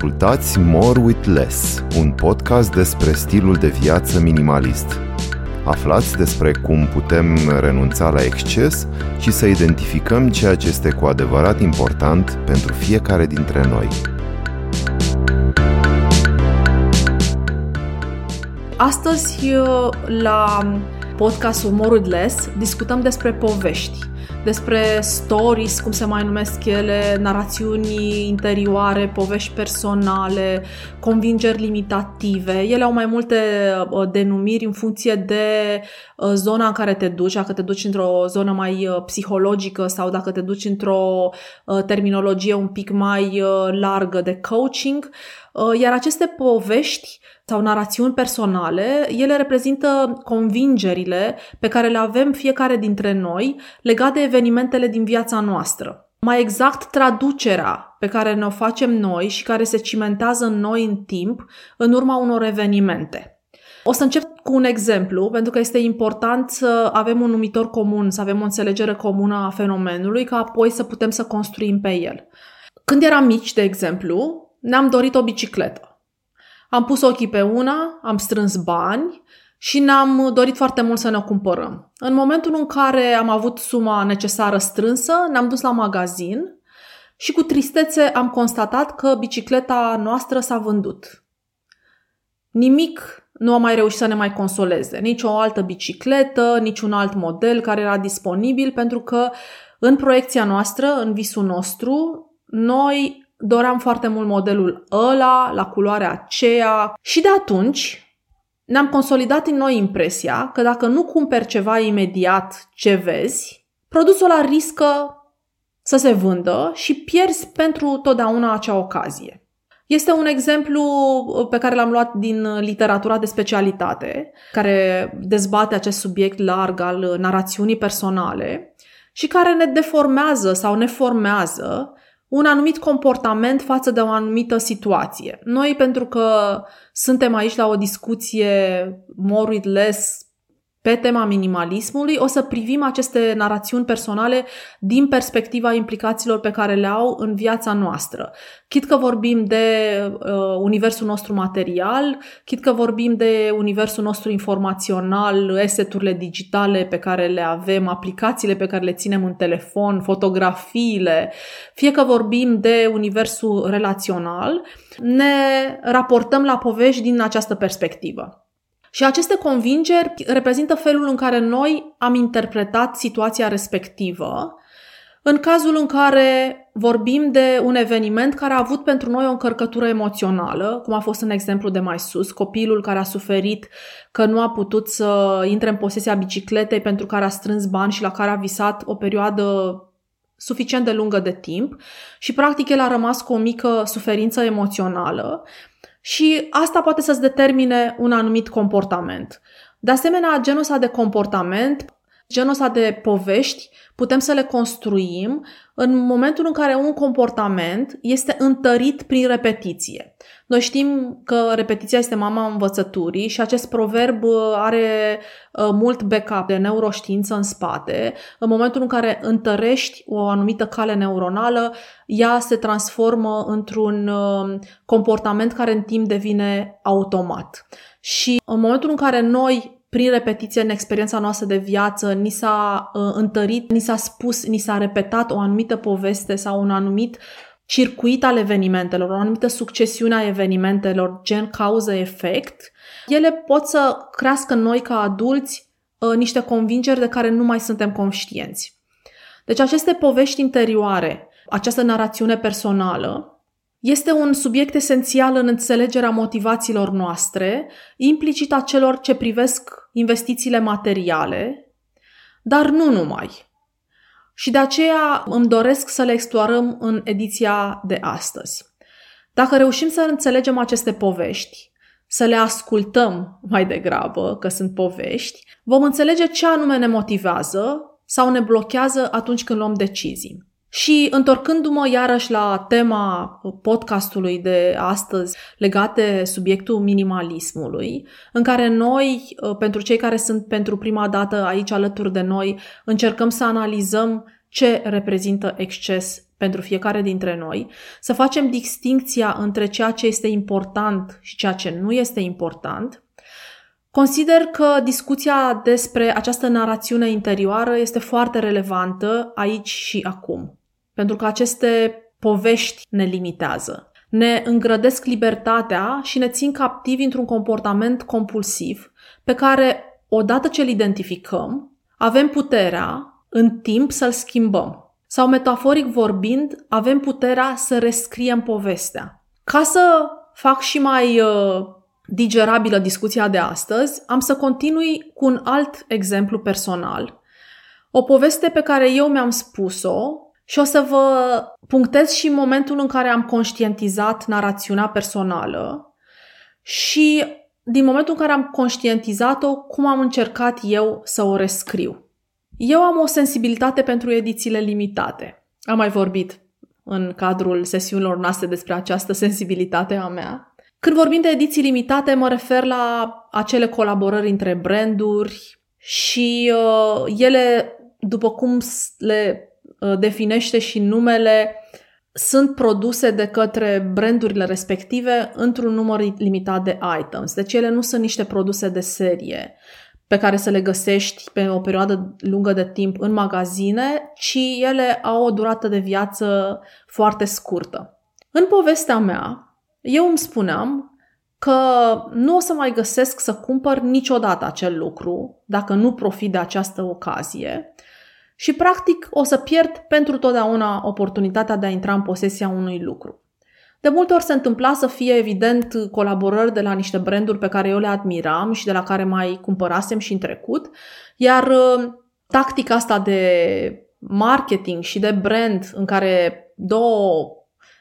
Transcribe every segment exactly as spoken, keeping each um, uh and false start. ascultați More with Less, un podcast despre stilul de viață minimalist. Aflați despre cum putem renunța la exces și să identificăm ceea ce este cu adevărat important pentru fiecare dintre noi. Astăzi, la podcastul More with Less, discutăm despre povești, despre stories, cum se mai numesc ele, narațiuni interioare, povești personale, convingeri limitative. Ele au mai multe denumiri în funcție de zona în care te duci, dacă te duci într-o zonă mai psihologică sau dacă te duci într-o terminologie un pic mai largă de coaching. Iar aceste povești sau narațiuni personale, ele reprezintă convingerile pe care le avem fiecare dintre noi legate de evenimentele din viața noastră. Mai exact, traducerea pe care ne-o facem noi și care se cimentează în noi în timp, în urma unor evenimente. O să încep cu un exemplu, pentru că este important să avem un numitor comun, să avem o înțelegere comună a fenomenului, ca apoi să putem să construim pe el. Când eram mici, de exemplu, ne-am dorit o bicicletă. Am pus ochii pe una, am strâns bani și ne-am dorit foarte mult să ne o cumpărăm. În momentul în care am avut suma necesară strânsă, ne-am dus la magazin și cu tristețe am constatat că bicicleta noastră s-a vândut. Nimic nu am mai reușit să ne mai consoleze. Nici o altă bicicletă, nici un alt model care era disponibil, pentru că în proiecția noastră, în visul nostru, noi doream foarte mult modelul ăla, la culoarea aceea, și de atunci ne-am consolidat în noi impresia că dacă nu cumperi ceva imediat ce vezi, produsul ăla riscă să se vândă și pierzi pentru totdeauna acea ocazie. Este un exemplu pe care l-am luat din literatura de specialitate, care dezbate acest subiect larg al narațiunii personale și care ne deformează sau ne formează un anumit comportament față de o anumită situație. Noi, pentru că suntem aici la o discuție more with less pe tema minimalismului, o să privim aceste narațiuni personale din perspectiva implicațiilor pe care le au în viața noastră. Chit că vorbim de uh, universul nostru material, chit că vorbim de universul nostru informațional, asset-urile digitale pe care le avem, aplicațiile pe care le ținem în telefon, fotografiile, fie că vorbim de universul relațional, ne raportăm la povești din această perspectivă. Și aceste convingeri reprezintă felul în care noi am interpretat situația respectivă, în cazul în care vorbim de un eveniment care a avut pentru noi o încărcătură emoțională, cum a fost în exemplu de mai sus, copilul care a suferit că nu a putut să intre în posesia bicicletei pentru care a strâns bani și la care a visat o perioadă suficient de lungă de timp și practic el a rămas cu o mică suferință emoțională. Și asta poate să-ți determine un anumit comportament. De asemenea, genul ăsta de comportament, genul ăsta de povești, putem să le construim în momentul în care un comportament este întărit prin repetiție. Noi știm că repetiția este mama învățăturii și acest proverb are mult backup de neuroștiință în spate. În momentul în care întărești o anumită cale neuronală, ea se transformă într-un comportament care în timp devine automat. Și în momentul în care noi, prin repetiție în experiența noastră de viață, ni s-a uh, întărit, ni s-a spus, ni s-a repetat o anumită poveste sau un anumit circuit al evenimentelor, o anumită succesiune a evenimentelor, gen cauză-efect, ele pot să crească în noi ca adulți uh, niște convingeri de care nu mai suntem conștienți. Deci aceste povești interioare, această narațiune personală, este un subiect esențial în înțelegerea motivațiilor noastre, implicit a celor ce privesc investițiile materiale, dar nu numai. Și de aceea îmi doresc să le explorăm în ediția de astăzi. Dacă reușim să înțelegem aceste povești, să le ascultăm mai degrabă, că sunt povești, vom înțelege ce anume ne motivează sau ne blochează atunci când luăm decizii. Și întorcându-mă iarăși la tema podcastului de astăzi legat de subiectul minimalismului, în care noi, pentru cei care sunt pentru prima dată aici alături de noi, încercăm să analizăm ce reprezintă exces pentru fiecare dintre noi, să facem distincția între ceea ce este important și ceea ce nu este important, consider că discuția despre această narațiune interioară este foarte relevantă aici și acum, pentru că aceste povești ne limitează, ne îngrădesc libertatea și ne țin captivi într-un comportament compulsiv pe care, odată ce îl identificăm, avem puterea în timp să-l schimbăm. Sau, metaforic vorbind, avem puterea să rescriem povestea. Ca să fac și mai uh, digerabilă discuția de astăzi, am să continui cu un alt exemplu personal. O poveste pe care eu mi-am spus-o și o să vă punctez și momentul în care am conștientizat narațiunea personală și din momentul în care am conștientizat-o, cum am încercat eu să o rescriu. Eu am o sensibilitate pentru edițiile limitate. Am mai vorbit în cadrul sesiunilor noastre despre această sensibilitate a mea. Când vorbim de ediții limitate, mă refer la acele colaborări între branduri și uh, ele, după cum le uh, definește și numele, sunt produse de către brandurile respective într-un număr limitat de items. Deci ele nu sunt niște produse de serie pe care să le găsești pe o perioadă lungă de timp în magazine, ci ele au o durată de viață foarte scurtă. În povestea mea, eu îmi spuneam că nu o să mai găsesc să cumpăr niciodată acel lucru dacă nu profit de această ocazie și, practic, o să pierd pentru totdeauna oportunitatea de a intra în posesia unui lucru. De multe ori se întâmpla să fie, evident, colaborări de la niște branduri pe care eu le admiram și de la care mai cumpărasem și în trecut, iar tactica asta de marketing și de brand în care două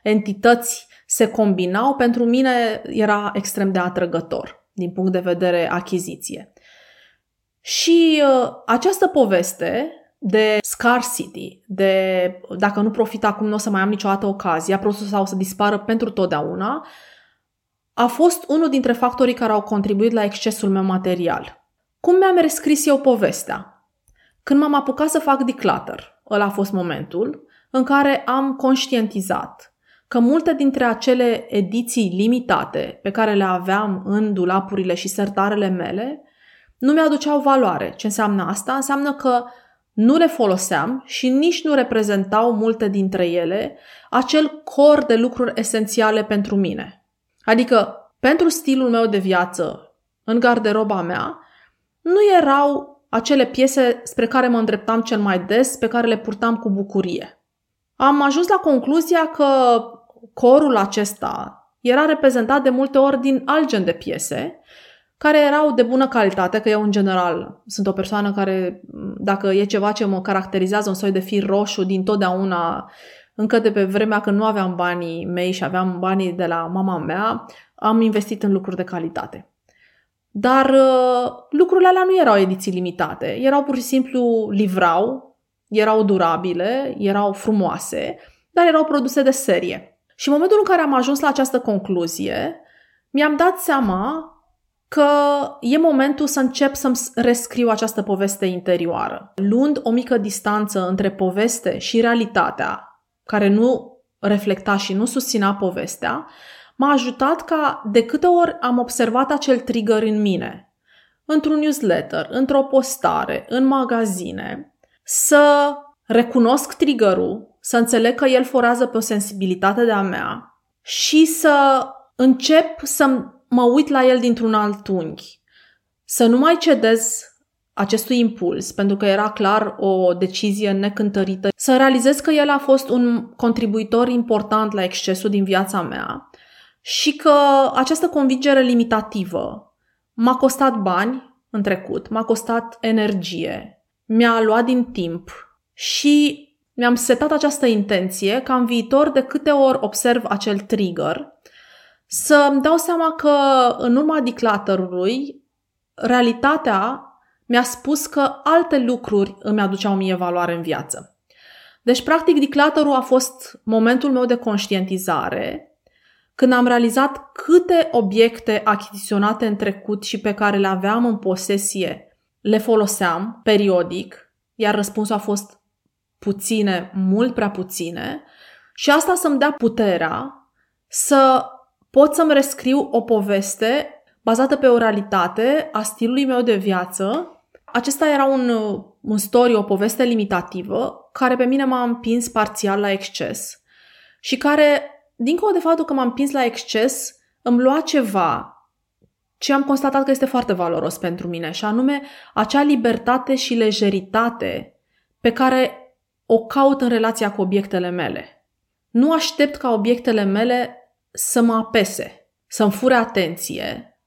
entități se combinau, pentru mine era extrem de atrăgător din punct de vedere achiziție. Și uh, această poveste de scarcity, de dacă nu profit acum, nu o să mai am niciodată ocazia, produsul sau o să dispară pentru totdeauna, a fost unul dintre factorii care au contribuit la excesul meu material. Cum mi-am rescris eu povestea? Când m-am apucat să fac declutter, ăla a fost momentul în care am conștientizat că multe dintre acele ediții limitate pe care le aveam în dulapurile și sertarele mele nu mi-aduceau valoare. Ce înseamnă asta? Înseamnă că nu le foloseam și nici nu reprezentau multe dintre ele acel cor de lucruri esențiale pentru mine. Adică, pentru stilul meu de viață, în garderoba mea, nu erau acele piese spre care mă îndreptam cel mai des, pe care le purtam cu bucurie. Am ajuns la concluzia că corul acesta era reprezentat de multe ori din alt gen de piese, care erau de bună calitate, că eu în general sunt o persoană care, dacă e ceva ce mă caracterizează, un soi de fir roșu din totdeauna, încă de pe vremea când nu aveam banii mei și aveam banii de la mama mea, am investit în lucruri de calitate. Dar lucrurile alea nu erau ediții limitate, erau pur și simplu livrau, erau durabile, erau frumoase, dar erau produse de serie. Și în momentul în care am ajuns la această concluzie, mi-am dat seama că e momentul să încep să-mi rescriu această poveste interioară, luând o mică distanță între poveste și realitatea, care nu reflecta și nu susținea povestea, m-a ajutat ca de câte ori am observat acel trigger în mine, într-un newsletter, într-o postare, în magazine, să recunosc triggerul, să înțeleg că el forează pe o sensibilitate de-a mea și să încep să-mi mă uit la el dintr-un alt unghi. Să nu mai cedez acestui impuls, pentru că era clar o decizie necântărită. Să realizez că el a fost un contribuitor important la excesul din viața mea și că această convingere limitativă m-a costat bani în trecut, m-a costat energie, mi-a luat din timp și mi-am setat această intenție ca în viitor, de câte ori observ acel trigger, să-mi dau seama că în urma declutter-ului, realitatea mi-a spus că alte lucruri îmi aduceau mie valoare în viață. Deci, practic, declutter-ul a fost momentul meu de conștientizare, când am realizat câte obiecte achiziționate în trecut și pe care le aveam în posesie, le foloseam periodic, iar răspunsul a fost puține, mult prea puține, Și asta să-mi dea puterea să pot să-mi rescriu o poveste bazată pe o realitate a stilului meu de viață. Acesta era un, un story, o poveste limitativă, care pe mine m-a împins parțial la exces. Și care, dincolo de faptul că m-a împins la exces, îmi lua ceva ce am constatat că este foarte valoros pentru mine, și anume acea libertate și lejeritate pe care o caut în relația cu obiectele mele. Nu aștept ca obiectele mele să mă apese, să-mi fure atenție.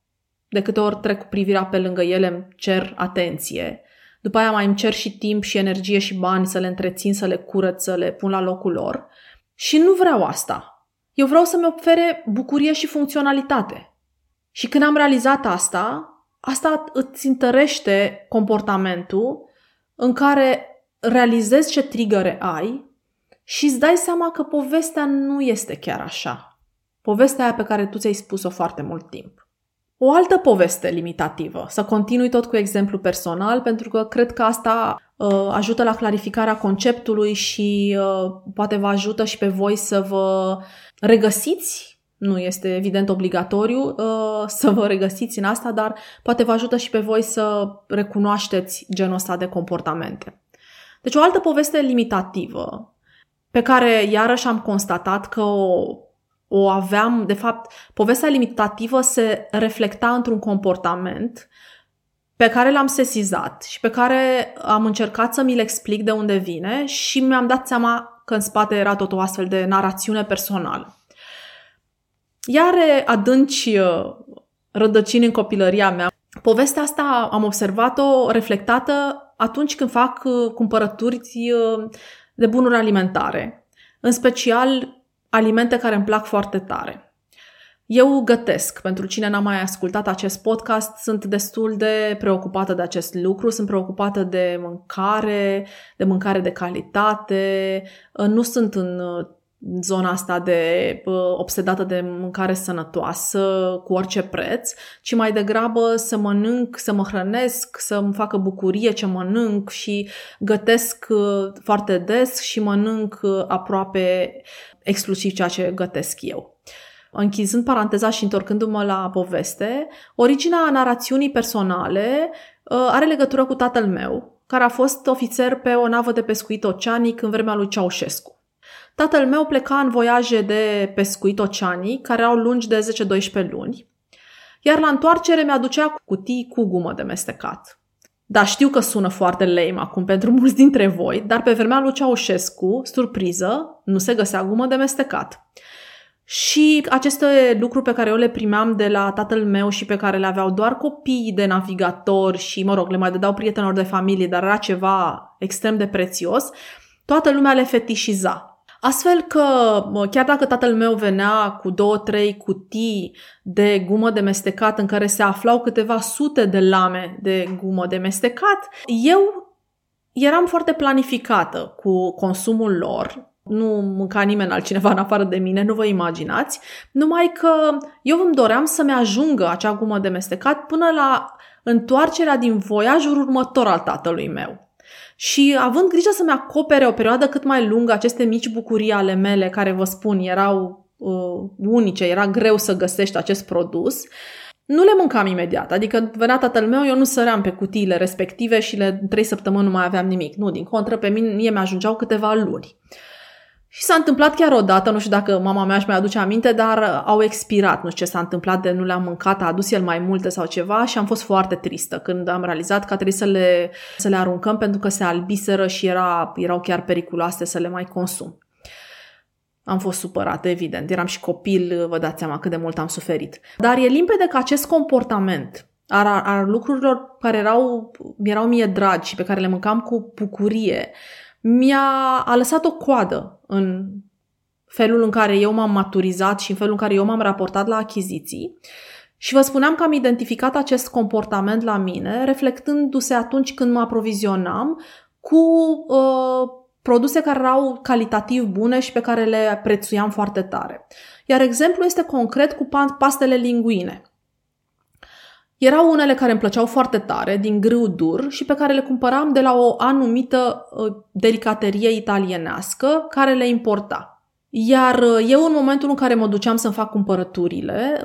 De câte ori trec cu privirea pe lângă ele, îmi cer atenție. După aia mai îmi cer și timp și energie și bani să le întrețin, să le curăț, să le pun la locul lor. Și nu vreau asta. Eu vreau să-mi ofere bucurie și funcționalitate. Și când am realizat asta, asta îți întărește comportamentul în care realizezi ce trigăre ai și îți dai seama că povestea nu este chiar așa. Povestea aia pe care tu ți-ai spus-o foarte mult timp. O altă poveste limitativă. Să continui tot cu exemplu personal, pentru că cred că asta uh, ajută la clarificarea conceptului și uh, poate vă ajută și pe voi să vă regăsiți. Nu este evident obligatoriu uh, să vă regăsiți în asta, dar poate vă ajută și pe voi să recunoașteți genul ăsta de comportamente. Deci o altă poveste limitativă pe care iarăși am constatat că o O aveam, de fapt, povestea limitativă se reflecta într-un comportament pe care l-am sesizat și pe care am încercat să mi-l explic de unde vine și mi-am dat seama că în spate era tot o astfel de narațiune personală. Iar adânci rădăcini în copilăria mea, povestea asta am observat-o reflectată atunci când fac cumpărături de bunuri alimentare, în special alimente care îmi plac foarte tare. Eu gătesc. Pentru cine n-a mai ascultat acest podcast, sunt destul de preocupată de acest lucru. Sunt preocupată de mâncare, de mâncare de calitate. Nu sunt în zona asta de obsedată de mâncare sănătoasă cu orice preț, ci mai degrabă să mănânc, să mă hrănesc, să-mi facă bucurie ce mănânc și gătesc foarte des și mănânc aproape exclusiv ceea ce gătesc eu. Închizând paranteza și întorcându-mă la poveste, originea narațiunii personale are legătură cu tatăl meu, care a fost ofițer pe o navă de pescuit oceanic în vremea lui Ceaușescu. Tatăl meu pleca în voiaje de pescuit oceanic, care erau lungi de zece-doisprezece luni, iar la întoarcere mi-aducea cutii cu gumă de mestecat. Da, știu că sună foarte lame acum pentru mulți dintre voi, dar pe vremea lui Ceaușescu, surpriză, nu se găsea gumă de mestecat. Și aceste lucruri pe care eu le primeam de la tatăl meu și pe care le aveau doar copiii de navigatori și, mă rog, le mai dădeau prietenilor de familie, dar era ceva extrem de prețios, toată lumea le fetișiza. Astfel că, chiar dacă tatăl meu venea cu două, trei cutii de gumă de mestecat în care se aflau câteva sute de lame de gumă de mestecat, eu eram foarte planificată cu consumul lor. Nu mânca nimeni altcineva în afară de mine, nu vă imaginați. Numai că eu îmi doream să-mi ajungă acea gumă de mestecat până la întoarcerea din voiajul următor al tatălui meu. Și având grijă să-mi acopere o perioadă cât mai lungă aceste mici bucurii ale mele, care vă spun, erau uh, unice, era greu să găsești acest produs, nu le mâncam imediat. Adică venea tatăl meu, eu nu săream pe cutiile respective și le trei săptămâni nu mai aveam nimic. Nu, din contră, pe mine mi-ajungeau câteva luni. Și s-a întâmplat chiar odată, nu știu dacă mama mea își mai aduce aminte, dar au expirat, nu știu ce s-a întâmplat, de nu le-am mâncat, a adus el mai multe sau ceva și am fost foarte tristă când am realizat că trebuie să le, să le aruncăm pentru că se albiseră și era, erau chiar periculoase să le mai consum. Am fost supărată, evident, eram și copil, vă dați seama cât de mult am suferit. Dar e limpede că acest comportament al, al lucrurilor care erau, erau mie dragi și pe care le mâncam cu bucurie, mi-a a lăsat o coadă în felul în care eu m-am maturizat și în felul în care eu m-am raportat la achiziții. Și vă spuneam că am identificat acest comportament la mine, reflectându-se atunci când mă aprovizionam cu uh, produse care erau calitativ bune și pe care le prețuiam foarte tare. Iar exemplul este concret cu pastele linguine. Erau unele care îmi plăceau foarte tare, din grâu dur, și pe care le cumpăram de la o anumită delicaterie italienească care le importa. Iar eu, în momentul în care mă duceam să-mi fac cumpărăturile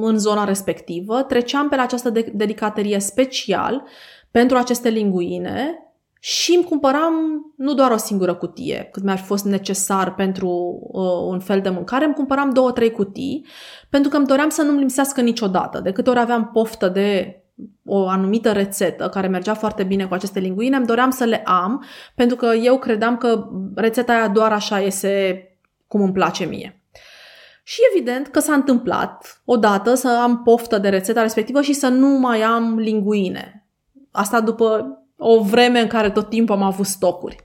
în zona respectivă, treceam pe la această de- delicaterie special pentru aceste linguine și îmi cumpăram nu doar o singură cutie, cât mi-ar fi fost necesar pentru uh, un fel de mâncare, îmi cumpăram două, trei cutii, pentru că îmi doream să nu-mi lipsească niciodată. De câte ori aveam poftă de o anumită rețetă care mergea foarte bine cu aceste linguine, îmi doream să le am, pentru că eu credeam că rețeta aia doar așa iese cum îmi place mie. Și evident că s-a întâmplat odată să am poftă de rețeta respectivă și să nu mai am linguine. Asta după o vreme în care tot timpul am avut stocuri.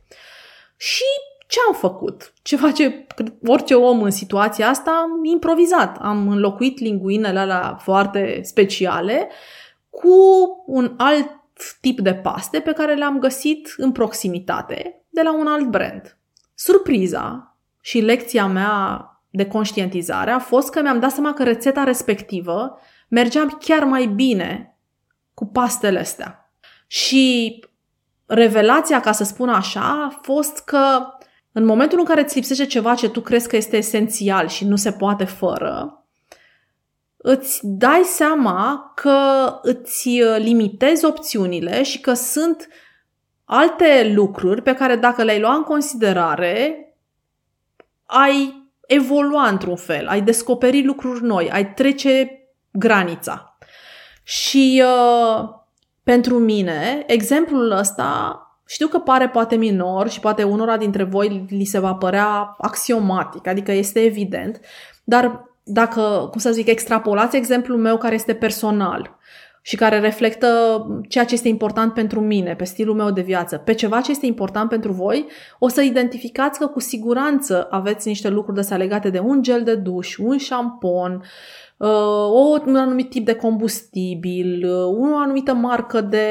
Și ce am făcut? Ce face orice om în situația asta? Am improvizat. Am înlocuit linguinele alea foarte speciale cu un alt tip de paste pe care le-am găsit în proximitate de la un alt brand. Surpriza și lecția mea de conștientizare a fost că mi-am dat seama că rețeta respectivă mergeam chiar mai bine cu pastele astea. Și revelația, ca să spun așa, a fost că în momentul în care îți lipsește ceva ce tu crezi că este esențial și nu se poate fără, îți dai seama că îți limitezi opțiunile și că sunt alte lucruri pe care dacă le-ai lua în considerare, ai evolua într-un fel, ai descoperi lucruri noi, ai trece granița. Și uh, pentru mine, exemplul ăsta, știu că pare poate minor și poate unora dintre voi li se va părea axiomatic, adică este evident, dar dacă, cum să zic, extrapolați exemplul meu care este personal și care reflectă ceea ce este important pentru mine, pe stilul meu de viață, pe ceva ce este important pentru voi, o să identificați că cu siguranță aveți niște lucruri de-astea legate de un gel de duș, un șampon, un anumit tip de combustibil, o anumită marcă de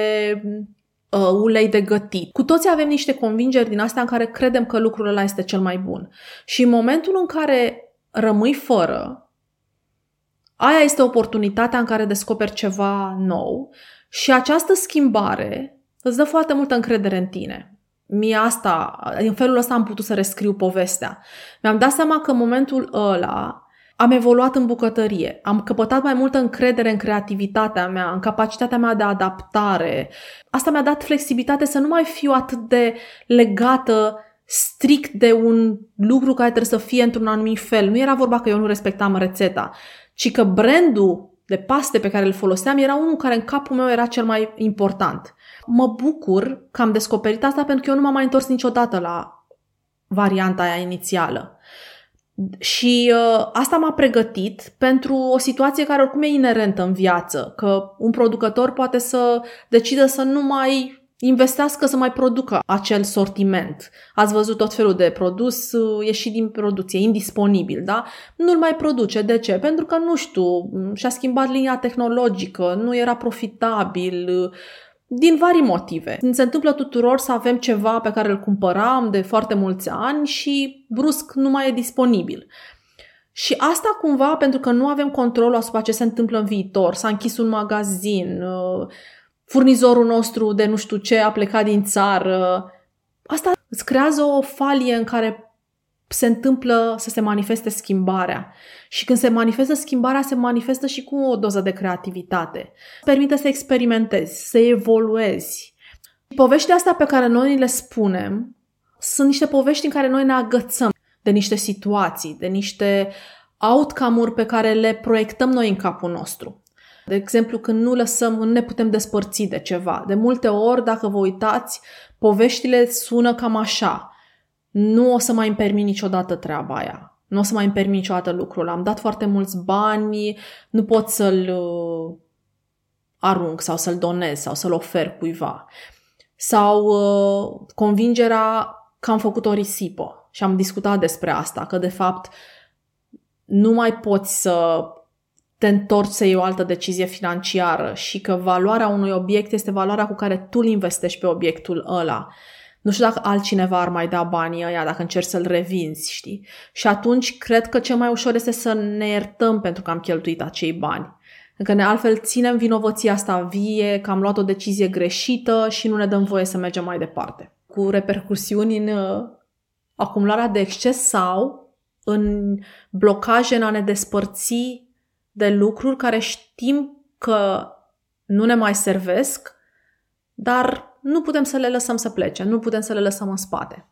ulei de gătit. Cu toții avem niște convingeri din astea în care credem că lucrul ăla este cel mai bun. Și în momentul în care rămâi fără, aia este oportunitatea în care descoperi ceva nou și această schimbare îți dă foarte multă încredere în tine. Mie asta, în felul ăsta am putut să rescriu povestea. Mi-am dat seama că în momentul ăla am evoluat în bucătărie, am căpătat mai multă încredere în creativitatea mea, în capacitatea mea de adaptare. Asta mi-a dat flexibilitate să nu mai fiu atât de legată strict de un lucru care trebuie să fie într-un anumit fel. Nu era vorba că eu nu respectam rețeta, ci că brandul de paste pe care îl foloseam era unul care în capul meu era cel mai important. Mă bucur că am descoperit asta pentru că eu nu m-am mai întors niciodată la varianta aia inițială. Și uh, asta m-a pregătit pentru o situație care oricum e inerentă în viață, că un producător poate să decidă să nu mai investească să mai producă acel sortiment. Ați văzut tot felul de produs ieșit din producție, indisponibil, da? Nu-l mai produce. De ce? Pentru că, nu știu, și-a schimbat linia tehnologică, nu era profitabil, din vari motive. Se întâmplă tuturor să avem ceva pe care îl cumpăram de foarte mulți ani și brusc nu mai e disponibil. Și asta cumva, pentru că nu avem controlul asupra ce se întâmplă în viitor, s-a închis un magazin, furnizorul nostru de nu știu ce a plecat din țară. Asta îți creează o falie în care se întâmplă să se manifeste schimbarea. Și când se manifestă schimbarea, se manifestă și cu o doză de creativitate. Permite să experimentezi, să evoluezi. Poveștile astea pe care noi le spunem sunt niște povești în care noi ne agățăm de niște situații, de niște outcome-uri pe care le proiectăm noi în capul nostru. De exemplu, când nu lăsăm, nu ne putem despărți de ceva. De multe ori, dacă vă uitați, poveștile sună cam așa. Nu o să mai îmi permit niciodată treaba aia. Nu o să mai îmi permit niciodată lucrul. Am dat foarte mulți bani, nu pot să-l arunc sau să-l donez sau să-l ofer cuiva. Sau uh, convingerea că am făcut o risipă. Și am discutat despre asta, că de fapt nu mai poți să te întorci să iei o altă decizie financiară și că valoarea unui obiect este valoarea cu care tu îl investești pe obiectul ăla. Nu știu dacă altcineva ar mai da banii ăia dacă încerci să-l revinzi, știi? Și atunci cred că cel mai ușor este să ne iertăm pentru că am cheltuit acei bani. Că ne altfel ținem vinovăția asta vie, că am luat o decizie greșită și nu ne dăm voie să mergem mai departe. Cu repercusiuni în acumularea de exces sau în blocaje, în a ne despărți de lucruri care știm că nu ne mai servesc, dar nu putem să le lăsăm să plece, nu putem să le lăsăm în spate.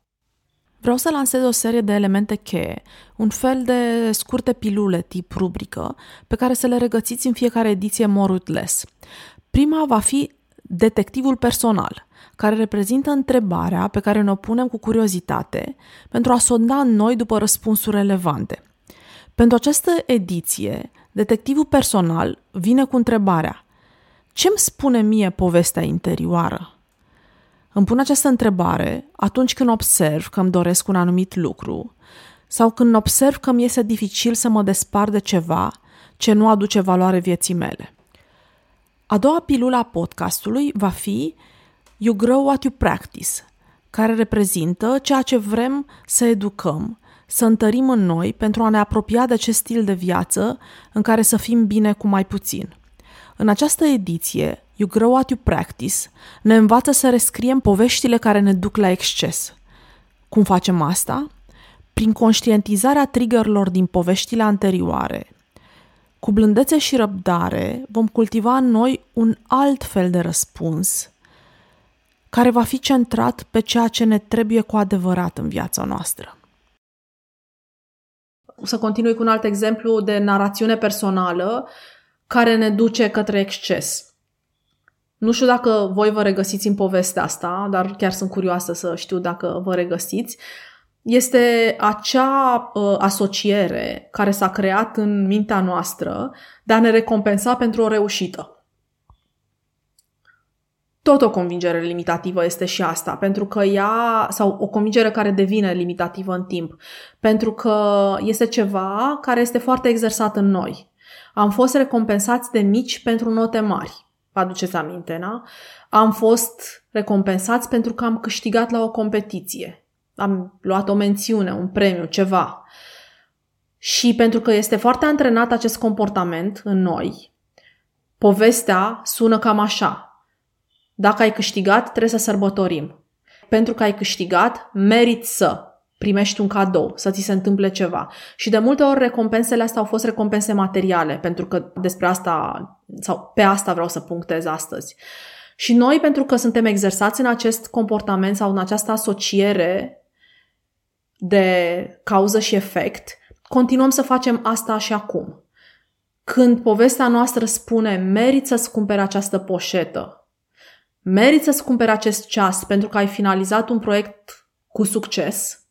Vreau să lansez o serie de elemente cheie, un fel de scurte pilule tip rubrică, pe care să le regăsiți în fiecare ediție More with Less. Prima va fi detectivul personal, care reprezintă întrebarea pe care ne-o punem cu curiozitate pentru a sonda în noi după răspunsuri relevante. Pentru această ediție, detectivul personal vine cu întrebarea: ce îmi spune mie povestea interioară? Îmi pun această întrebare atunci când observ că îmi doresc un anumit lucru sau când observ că mi este dificil să mă despart de ceva ce nu aduce valoare vieții mele. A doua pilulă a podcastului va fi You Grow What You Practice, care reprezintă ceea ce vrem să educăm, să întărim în noi pentru a ne apropia de acest stil de viață în care să fim bine cu mai puțin. În această ediție, You Grow What You Practice ne învață să rescriem poveștile care ne duc la exces. Cum facem asta? Prin conștientizarea triggerilor din poveștile anterioare. Cu blândețe și răbdare vom cultiva în noi un alt fel de răspuns care va fi centrat pe ceea ce ne trebuie cu adevărat în viața noastră. Să continui cu un alt exemplu de narațiune personală care ne duce către exces. Nu știu dacă voi vă regăsiți în povestea asta, dar chiar sunt curioasă să știu dacă vă regăsiți. Este acea uh, asociere care s-a creat în mintea noastră de a ne recompensa pentru o reușită. Tot o convingere limitativă este și asta, pentru că ea, sau o convingere care devine limitativă în timp, pentru că este ceva care este foarte exersat în noi. Am fost recompensați de mici pentru note mari. Vă aduceți aminte, na? Am fost recompensați pentru că am câștigat la o competiție. Am luat o mențiune, un premiu, ceva. Și pentru că este foarte antrenat acest comportament în noi, povestea sună cam așa. Dacă ai câștigat, trebuie să sărbătorim. Pentru că ai câștigat, meriți să primești un cadou, să ți se întâmple ceva. Și de multe ori recompensele astea au fost recompense materiale, pentru că despre asta, sau pe asta vreau să punctez astăzi. Și noi, pentru că suntem exersați în acest comportament sau în această asociere de cauză și efect, continuăm să facem asta și acum. Când povestea noastră spune: meriți să-ți cumperi această poșetă, meriți să-ți cumperi acest ceas pentru că ai finalizat un proiect cu succes,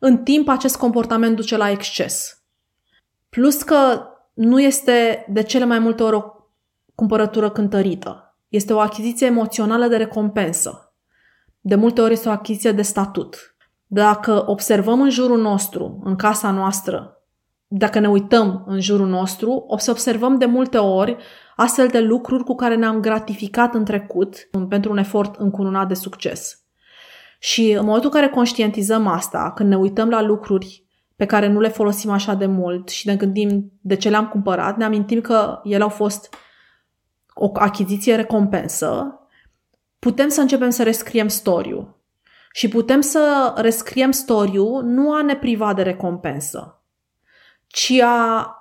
în timp acest comportament duce la exces. Plus că nu este de cele mai multe ori o cumpărătură cântărită. Este o achiziție emoțională de recompensă. De multe ori este o achiziție de statut. Dacă observăm în jurul nostru, în casa noastră, dacă ne uităm în jurul nostru, o să observăm de multe ori astfel de lucruri cu care ne-am gratificat în trecut pentru un efort încununat de succes. Și în momentul în care conștientizăm asta, când ne uităm la lucruri pe care nu le folosim așa de mult și ne gândim de ce le-am cumpărat, ne amintim că ele au fost o achiziție recompensă, putem să începem să rescriem storiu. Și putem să rescriem storiu nu a ne priva de recompensă, ci a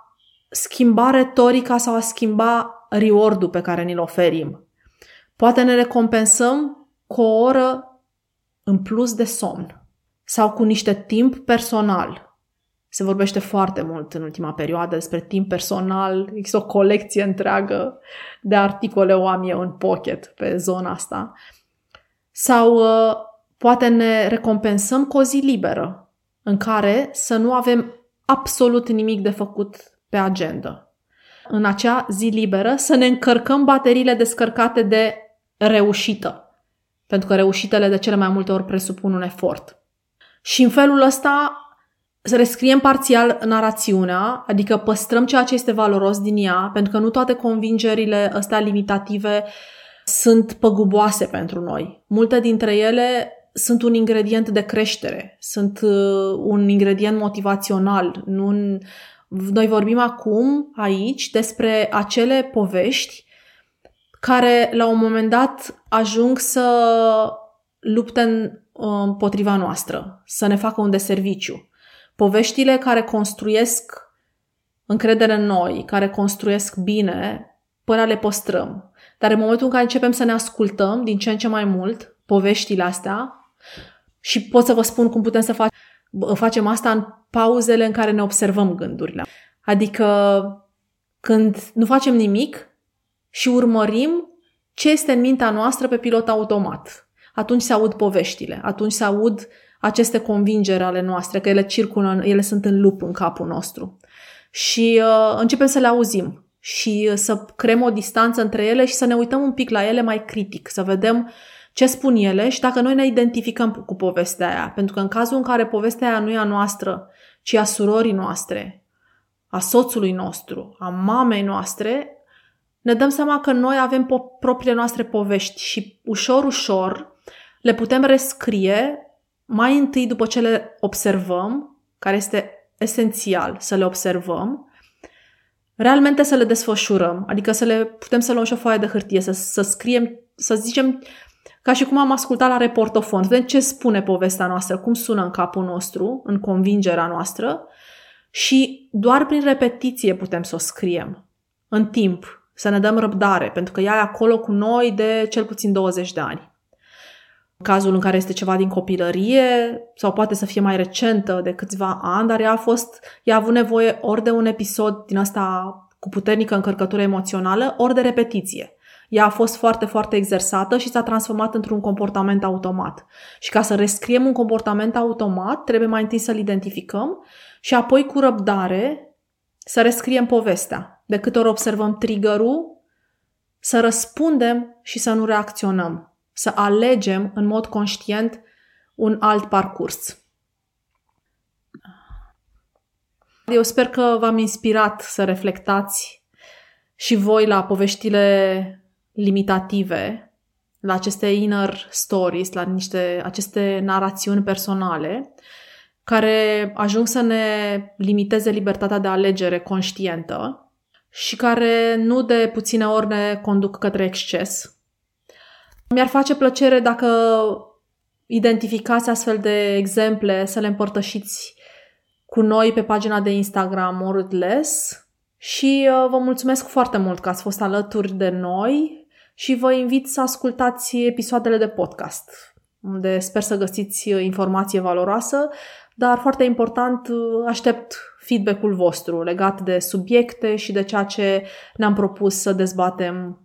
schimba retorica sau a schimba reward-ul pe care ni-l oferim. Poate ne recompensăm cu o oră în plus de somn sau cu niște timp personal. Se vorbește foarte mult în ultima perioadă despre timp personal. Există o colecție întreagă de articole, o am eu în pocket pe zona asta. Sau uh, poate ne recompensăm cu o zi liberă în care să nu avem absolut nimic de făcut pe agenda. În acea zi liberă să ne încărcăm bateriile descărcate de reușită. Pentru că reușitele de cele mai multe ori presupun un efort. Și în felul ăsta rescriem parțial narațiunea, adică păstrăm ceea ce este valoros din ea, pentru că nu toate convingerile astea limitative sunt păguboase pentru noi. Multe dintre ele sunt un ingredient de creștere, sunt un ingredient motivațional. Nu... Noi vorbim acum aici despre acele povești care la un moment dat ajung să lupte împotriva noastră, să ne facă un deserviciu. Poveștile care construiesc încredere în noi, care construiesc bine, până le păstrăm. Dar în momentul în care începem să ne ascultăm din ce în ce mai mult poveștile astea, și pot să vă spun cum putem să fac, facem asta în pauzele în care ne observăm gândurile. Adică când nu facem nimic și urmărim ce este în mintea noastră pe pilot automat. Atunci se aud poveștile, atunci se aud aceste convingeri ale noastre, că ele circulă, ele sunt în lup în capul nostru. Și uh, începem să le auzim și să creăm o distanță între ele și să ne uităm un pic la ele mai critic, să vedem ce spun ele și dacă noi ne identificăm cu povestea aia. Pentru că în cazul în care povestea aia nu e a noastră, ci a surorii noastre, a soțului nostru, a mamei noastre, ne dăm seama că noi avem po- propriile noastre povești și ușor, ușor le putem rescrie mai întâi după ce le observăm, care este esențial să le observăm, realmente să le desfășurăm, adică să le putem să luăm și o foaie de hârtie, să, să scriem, să zicem, ca și cum am ascultat la reportofon, vedem ce spune povestea noastră, cum sună în capul nostru, în convingerea noastră, și doar prin repetiție putem să o scriem în timp, să ne dăm răbdare, pentru că ea e acolo cu noi de cel puțin douăzeci de ani. În cazul în care este ceva din copilărie, sau poate să fie mai recentă de câțiva ani, dar ea a, fost, ea a avut nevoie ori de un episod din asta cu puternică încărcătură emoțională, ori de repetiție. Ea a fost foarte, foarte exersată și s-a transformat într-un comportament automat. Și ca să rescriem un comportament automat, trebuie mai întâi să-l identificăm și apoi cu răbdare să rescriem povestea. De câte ori observăm trigger-ul, să răspundem și să nu reacționăm. Să alegem în mod conștient un alt parcurs. Eu sper că v-am inspirat să reflectați și voi la poveștile limitative, la aceste inner stories, la niște, aceste narațiuni personale, care ajung să ne limiteze libertatea de alegere conștientă, și care nu de puține ori ne conduc către exces. Mi-ar face plăcere dacă identificați astfel de exemple, să le împărtășiți cu noi pe pagina de Instagram Worldless, și vă mulțumesc foarte mult că ați fost alături de noi și vă invit să ascultați episoadele de podcast, unde sper să găsiți informație valoroasă, dar foarte important, aștept feedback-ul vostru legat de subiecte și de ceea ce ne-am propus să dezbatem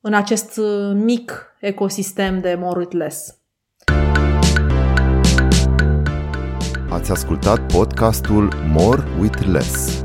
în acest mic ecosistem de Worldless. Ați ascultat podcastul More with Less.